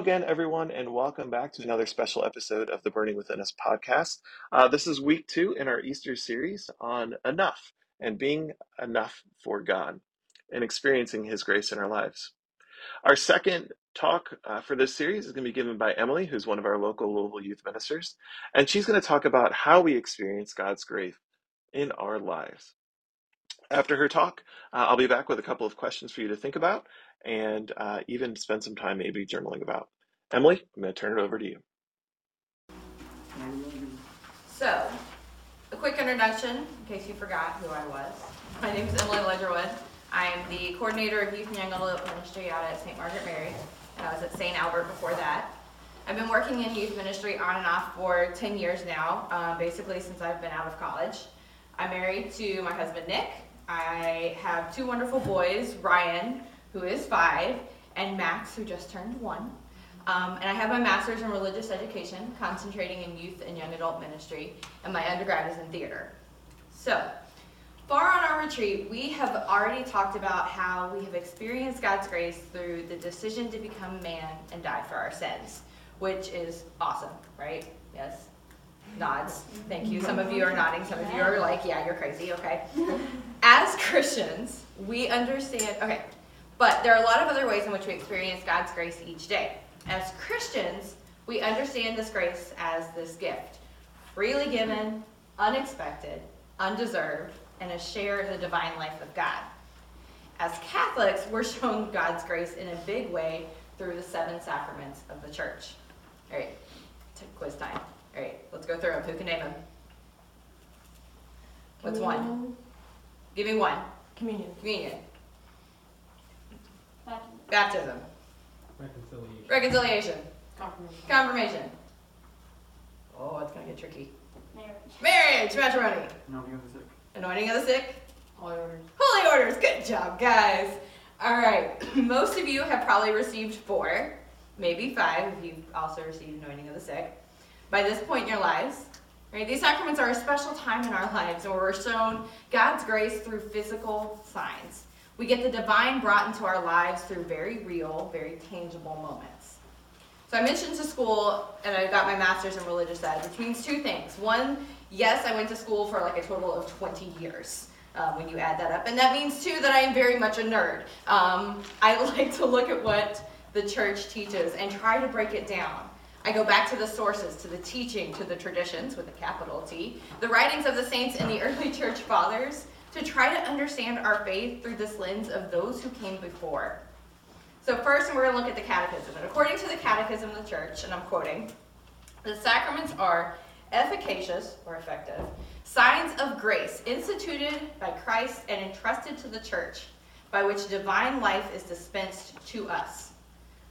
Hello again, everyone, and welcome back to another special episode of the Burning Within Us podcast. This is week 2 in our Easter series on enough and being enough for God and experiencing His grace in our lives. Our second talk for this series is going to be given by Emileigh, who's one of our local Louisville youth ministers, and she's going to talk about how we experience God's grace in our lives. After her talk, I'll be back with a couple of questions for you to think about and even spend some time maybe journaling about. Emileigh, I'm going to turn it over to you. So, a quick introduction, in case you forgot who I was. My name is Emileigh Ledgerwood. I am the coordinator of Youth and Young Adult Ministry out at St. Margaret Mary, and I was at St. Albert before that. I've been working in youth ministry on and off for 10 years now, basically since I've been out of college. I'm married to my husband, Nick. I have two wonderful boys, Ryan, who is 5, and Max, who just turned 1. And I have my master's in religious education, concentrating in youth and young adult ministry, and my undergrad is in theater. So, far on our retreat, we have already talked about how we have experienced God's grace through the decision to become man and die for our sins, which is awesome, right? Yes. Nods. Thank you. Some of you are nodding. Some of you are like, yeah, you're crazy. Okay. As Christians, we understand. Okay. But there are a lot of other ways in which we experience God's grace each day. As Christians, we understand this grace as this gift, freely given, unexpected, undeserved, and a share of the divine life of God. As Catholics, we're shown God's grace in a big way through the 7 sacraments of the church. All right, quiz time. All right, let's go through them. Who can name them? What's one? Give me one. Communion. Baptism. Reconciliation. Confirmation. Oh, it's going to get tricky. Marriage. Matrimony. Anointing of the sick. Holy orders. Good job, guys. All right. Most of you have probably received 4, maybe 5 if you've also received anointing of the sick. By this point in your lives, right? These sacraments are a special time in our lives where we're shown God's grace through physical signs. We get the divine brought into our lives through very real, very tangible moments. So I mentioned to school, and I got my master's in religious ed, which means 2 things. One, yes, I went to school for like a total of 20 years when you add that up. And that means, too, that I am very much a nerd. I like to look at what the church teaches and try to break it down. I go back to the sources, to the teaching, to the traditions, with a capital T, the writings of the saints and the early church fathers, to try to understand our faith through this lens of those who came before. So first, we're going to look at the Catechism. And according to the Catechism of the Church, and I'm quoting, the sacraments are efficacious, or effective, signs of grace instituted by Christ and entrusted to the Church, by which divine life is dispensed to us.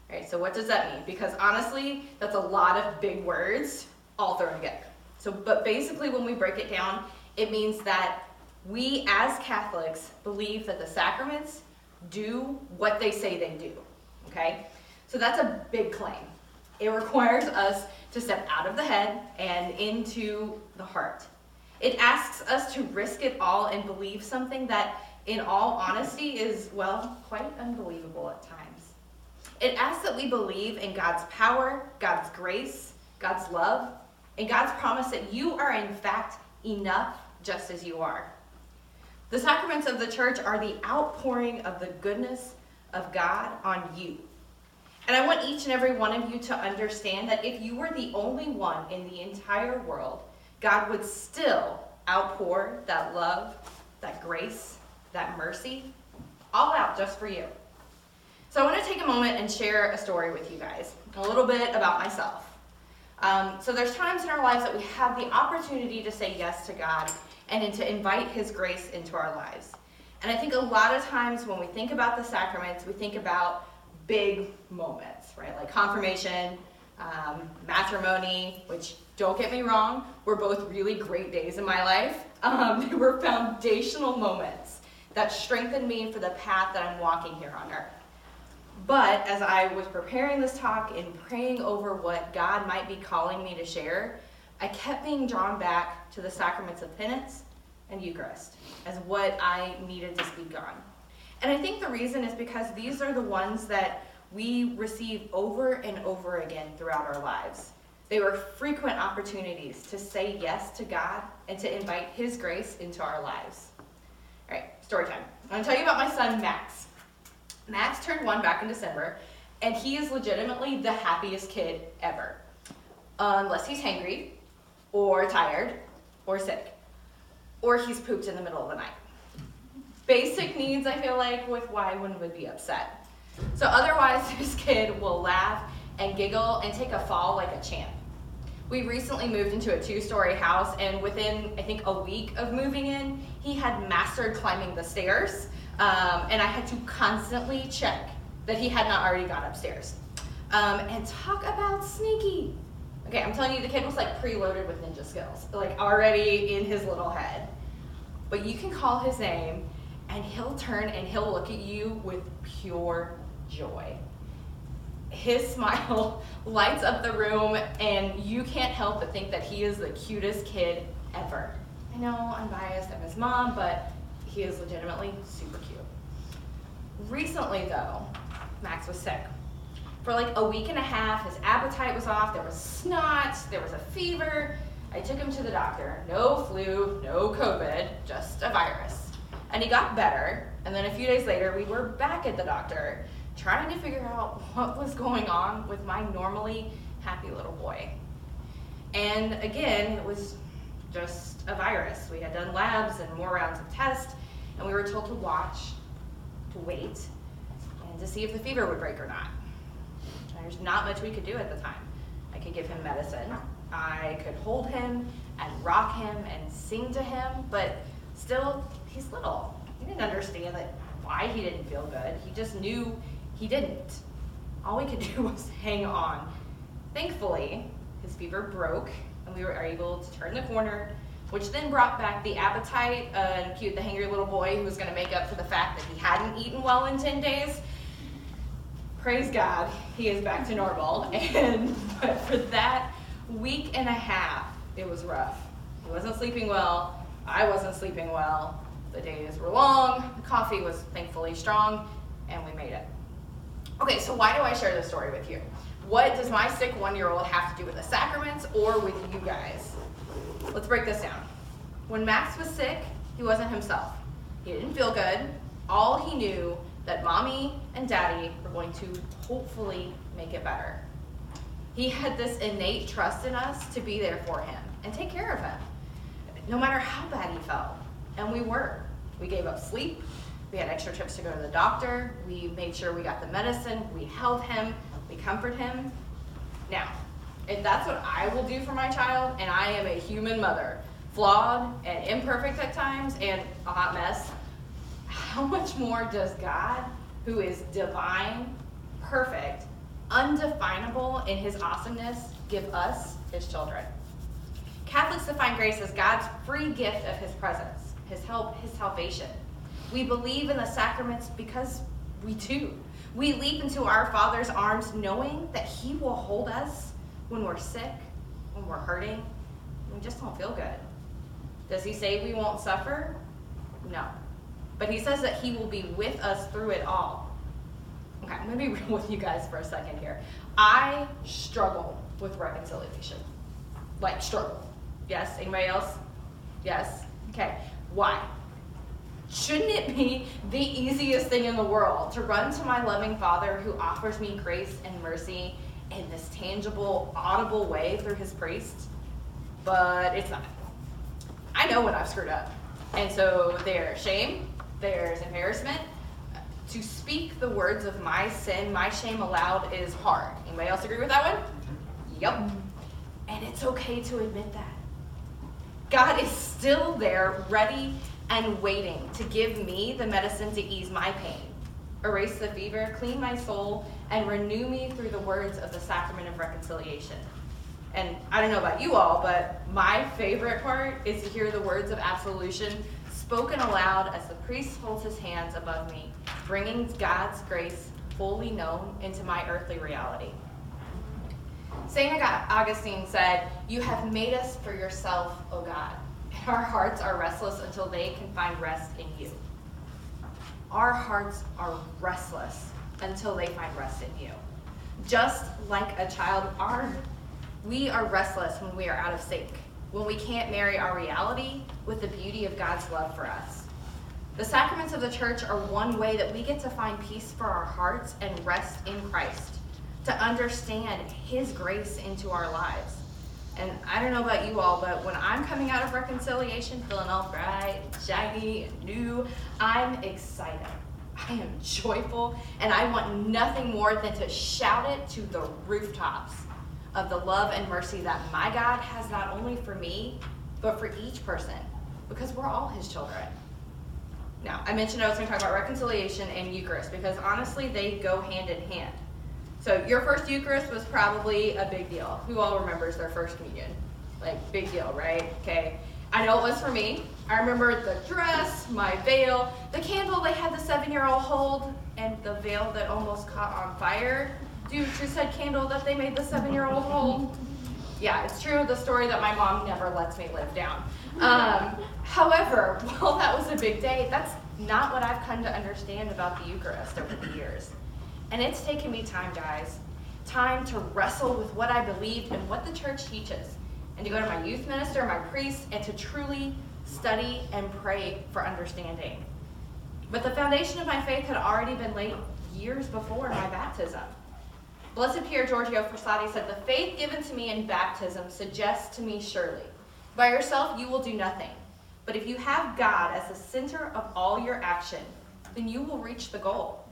All right, so what does that mean? Because honestly, that's a lot of big words all thrown together. So, but basically when we break it down, it means that we, as Catholics, believe that the sacraments do what they say they do, okay? So that's a big claim. It requires us to step out of the head and into the heart. It asks us to risk it all and believe something that, in all honesty, is, well, quite unbelievable at times. It asks that we believe in God's power, God's grace, God's love, and God's promise that you are, in fact, enough just as you are. The sacraments of the church are the outpouring of the goodness of God on you. And I want each and every one of you to understand that if you were the only one in the entire world, God would still outpour that love, that grace, that mercy, all out just for you. So I want to take a moment and share a story with you guys, a little bit about myself. So there's times in our lives that we have the opportunity to say yes to God and to invite His grace into our lives. And I think a lot of times when we think about the sacraments, we think about big moments, right? Like confirmation, matrimony, which, don't get me wrong, were both really great days in my life. They were foundational moments that strengthened me for the path that I'm walking here on earth. But as I was preparing this talk and praying over what God might be calling me to share, I kept being drawn back to the sacraments of penance and Eucharist as what I needed to speak on. And I think the reason is because these are the ones that we receive over and over again throughout our lives. They were frequent opportunities to say yes to God and to invite His grace into our lives. All right, story time. I'm going to tell you about my son, Max. Max turned 1 back in December, and he is legitimately the happiest kid ever. Unless he's hangry, or tired, or sick, or he's pooped in the middle of the night. Basic needs, I feel like, with why one would be upset. So otherwise, this kid will laugh and giggle and take a fall like a champ. We recently moved into a 2-story house, and within, I think, a week of moving in, he had mastered climbing the stairs, and I had to constantly check that he had not already gone upstairs. And talk about sneaky. Okay, I'm telling you, the kid was like preloaded with ninja skills, like already in his little head. But you can call his name, and he'll turn and he'll look at you with pure joy. His smile lights up the room, and you can't help but think that he is the cutest kid ever. I know I'm biased, I'm his mom, but he is legitimately super cute. Recently though, Max was sick. For like a week and a half, his appetite was off, there was snot, there was a fever. I took him to the doctor. No flu, no COVID, just a virus. And he got better, and then a few days later, we were back at the doctor, trying to figure out what was going on with my normally happy little boy. And again, it was just a virus. We had done labs and more rounds of tests, and we were told to watch, to wait, and to see if the fever would break or not. There's not much we could do at the time. I could give him medicine, I could hold him and rock him and sing to him, but still, he's little. He didn't understand that why he didn't feel good. He just knew he didn't. All we could do was hang on. Thankfully, his fever broke, and we were able to turn the corner, which then brought back the appetite and cued the hangry little boy who was going to make up for the fact that he hadn't eaten well in 10 days. Praise God, he is back to normal. But for that week and a half, it was rough. He wasn't sleeping well. I wasn't sleeping well. The days were long, the coffee was thankfully strong, and we made it. Okay, so why do I share this story with you? What does my sick 1-year-old have to do with the sacraments or with you guys? Let's break this down. When Max was sick, he wasn't himself. He didn't feel good. All he knew that mommy and daddy were going to hopefully make it better. He had this innate trust in us to be there for him and take care of him, no matter how bad he felt. And we were. We gave up sleep, we had extra trips to go to the doctor, we made sure we got the medicine, we held him, we comforted him. Now, if that's what I will do for my child, and I am a human mother, flawed and imperfect at times, and a hot mess, how much more does God, who is divine, perfect, undefinable in His awesomeness, give us, His children? Catholics define grace as God's free gift of His presence, His help, His salvation. We believe in the sacraments because we do. We leap into our Father's arms knowing that He will hold us when we're sick, when we're hurting, when we just don't feel good. Does He say we won't suffer? No. But He says that He will be with us through it all. Okay, I'm going to be real with you guys for a second here. I struggle with reconciliation. Like, struggle. Yes? Anybody else? Yes? Okay. Why? Shouldn't it be the easiest thing in the world to run to my loving Father who offers me grace and mercy in this tangible, audible way through His priest? But it's not. I know when I've screwed up. And so there's shame, there's embarrassment. To speak the words of my sin, my shame aloud is hard. Anybody else agree with that one? Yep. And it's okay to admit that. God is still there, ready and waiting to give me the medicine to ease my pain, erase the fever, clean my soul, and renew me through the words of the sacrament of reconciliation. And I don't know about you all, but my favorite part is to hear the words of absolution spoken aloud as the priest holds his hands above me, bringing God's grace fully known into my earthly reality. St. Augustine said, "You have made us for yourself, O God, and our hearts are restless until they can find rest in you." Our hearts are restless until they find rest in you. Just like a child, we are restless when we are out of sync, when we can't marry our reality with the beauty of God's love for us. The sacraments of the church are one way that we get to find peace for our hearts and rest in Christ, to understand his grace into our lives. And I don't know about you all, but when I'm coming out of reconciliation, feeling all bright, shiny, new, I'm excited. I am joyful, and I want nothing more than to shout it to the rooftops of the love and mercy that my God has not only for me, but for each person, because we're all his children. Now, I mentioned I was going to talk about reconciliation and Eucharist, because honestly, they go hand in hand. So your first Eucharist was probably a big deal. Who all remembers their first communion? Like, big deal, right? Okay. I know it was for me. I remember the dress, my veil, the candle they had the 7-year-old hold, and the veil that almost caught on fire due to said candle that they made the 7-year-old hold. Yeah, it's true, the story that my mom never lets me live down. However, while that was a big day, that's not what I've come to understand about the Eucharist over the years. And it's taken me time, guys, time to wrestle with what I believe and what the church teaches, and to go to my youth minister, my priest, and to truly study and pray for understanding. But the foundation of my faith had already been laid years before my baptism. Blessed Pier Giorgio Frassati said, "The faith given to me in baptism suggests to me surely, by yourself you will do nothing, but if you have God as the center of all your action, then you will reach the goal."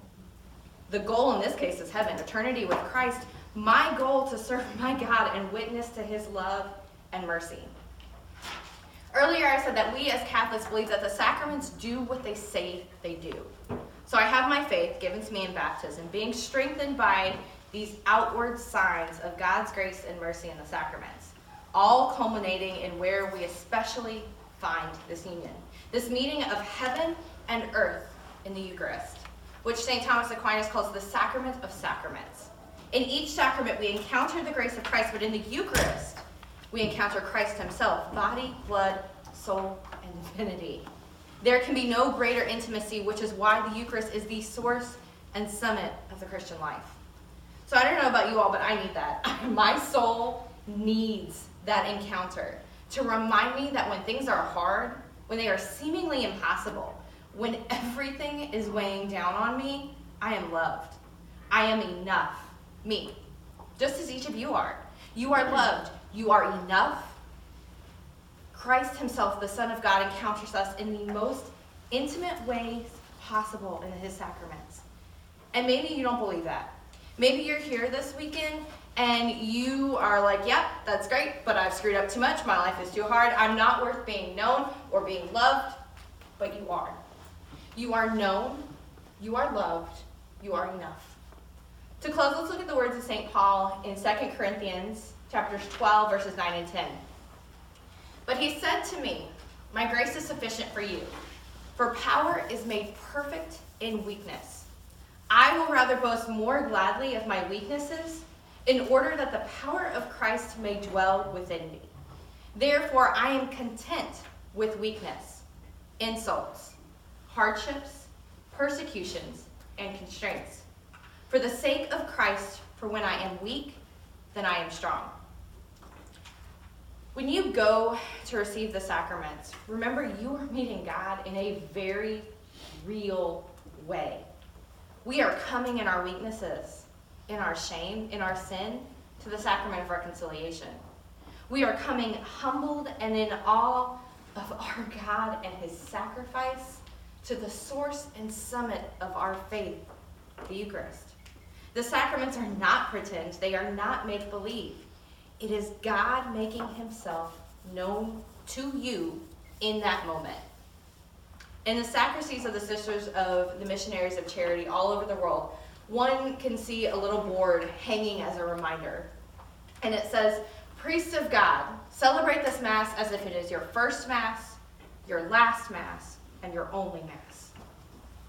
The goal in this case is heaven, eternity with Christ. My goal to serve my God and witness to his love and mercy. Earlier I said that we as Catholics believe that the sacraments do what they say they do. So I have my faith given to me in baptism, being strengthened by these outward signs of God's grace and mercy in the sacraments, all culminating in where we especially find this union, this meeting of heaven and earth in the Eucharist, which St. Thomas Aquinas calls the sacrament of sacraments. In each sacrament, we encounter the grace of Christ, but in the Eucharist, we encounter Christ himself, body, blood, soul, and divinity. There can be no greater intimacy, which is why the Eucharist is the source and summit of the Christian life. So I don't know about you all, but I need that. My soul needs that encounter to remind me that when things are hard, when they are seemingly impossible, when everything is weighing down on me, I am loved. I am enough. Me. Just as each of you are. You are loved. You are enough. Christ himself, the Son of God, encounters us in the most intimate ways possible in his sacraments. And maybe you don't believe that. Maybe you're here this weekend and you are like, yep, that's great, but I've screwed up too much. My life is too hard. I'm not worth being known or being loved, but you are. You are known, you are loved, you are enough. To close, let's look at the words of St. Paul in 2 Corinthians chapters 12, verses 9 and 10. But he said to me, "My grace is sufficient for you, for power is made perfect in weakness. I will rather boast more gladly of my weaknesses, in order that the power of Christ may dwell within me. Therefore, I am content with weakness, insults, hardships, persecutions, and constraints, for the sake of Christ, for when I am weak, then I am strong." When you go to receive the sacraments, remember you are meeting God in a very real way. We are coming in our weaknesses, in our shame, in our sin, to the sacrament of reconciliation. We are coming humbled and in awe of our God and his sacrifice to the source and summit of our faith, the Eucharist. The sacraments are not pretend, they are not make-believe. It is God making himself known to you in that moment. In the sacristies of the Sisters of the Missionaries of Charity all over the world, one can see a little board hanging as a reminder. And it says, "Priests of God, celebrate this Mass as if it is your first Mass, your last Mass, and your only Mass."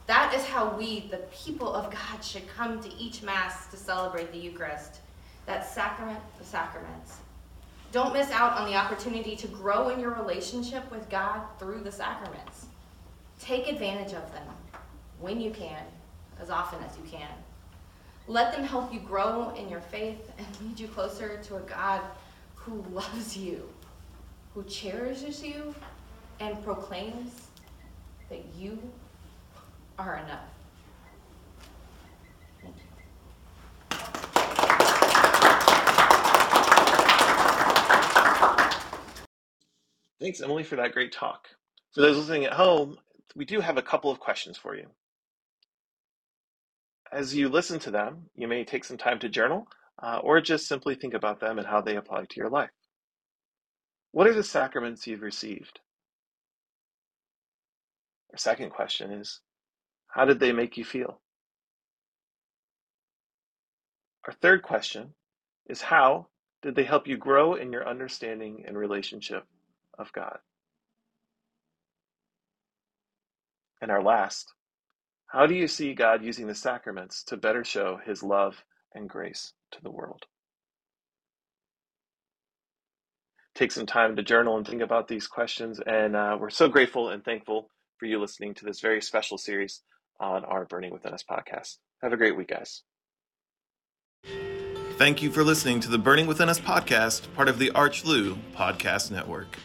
That is how we, the people of God, should come to each Mass to celebrate the Eucharist, that sacrament of sacraments. Don't miss out on the opportunity to grow in your relationship with God through the sacraments. Take advantage of them when you can, as often as you can. Let them help you grow in your faith and lead you closer to a God who loves you, who cherishes you, and proclaims that you are enough. Thank you. Thanks, Emileigh, for that great talk. For those listening at home, we do have a couple of questions for you. As you listen to them, you may take some time to journal or just simply think about them and how they apply to your life. What are the sacraments you've received? Our second question is, how did they make you feel? Our third question is, how did they help you grow in your understanding and relationship of God? And our last, how do you see God using the sacraments to better show his love and grace to the world? Take some time to journal and think about these questions, and we're so grateful and thankful for you listening to this very special series on our Burning Within Us podcast. Have a great week, guys. Thank you for listening to the Burning Within Us podcast, part of the Arch Lou podcast network.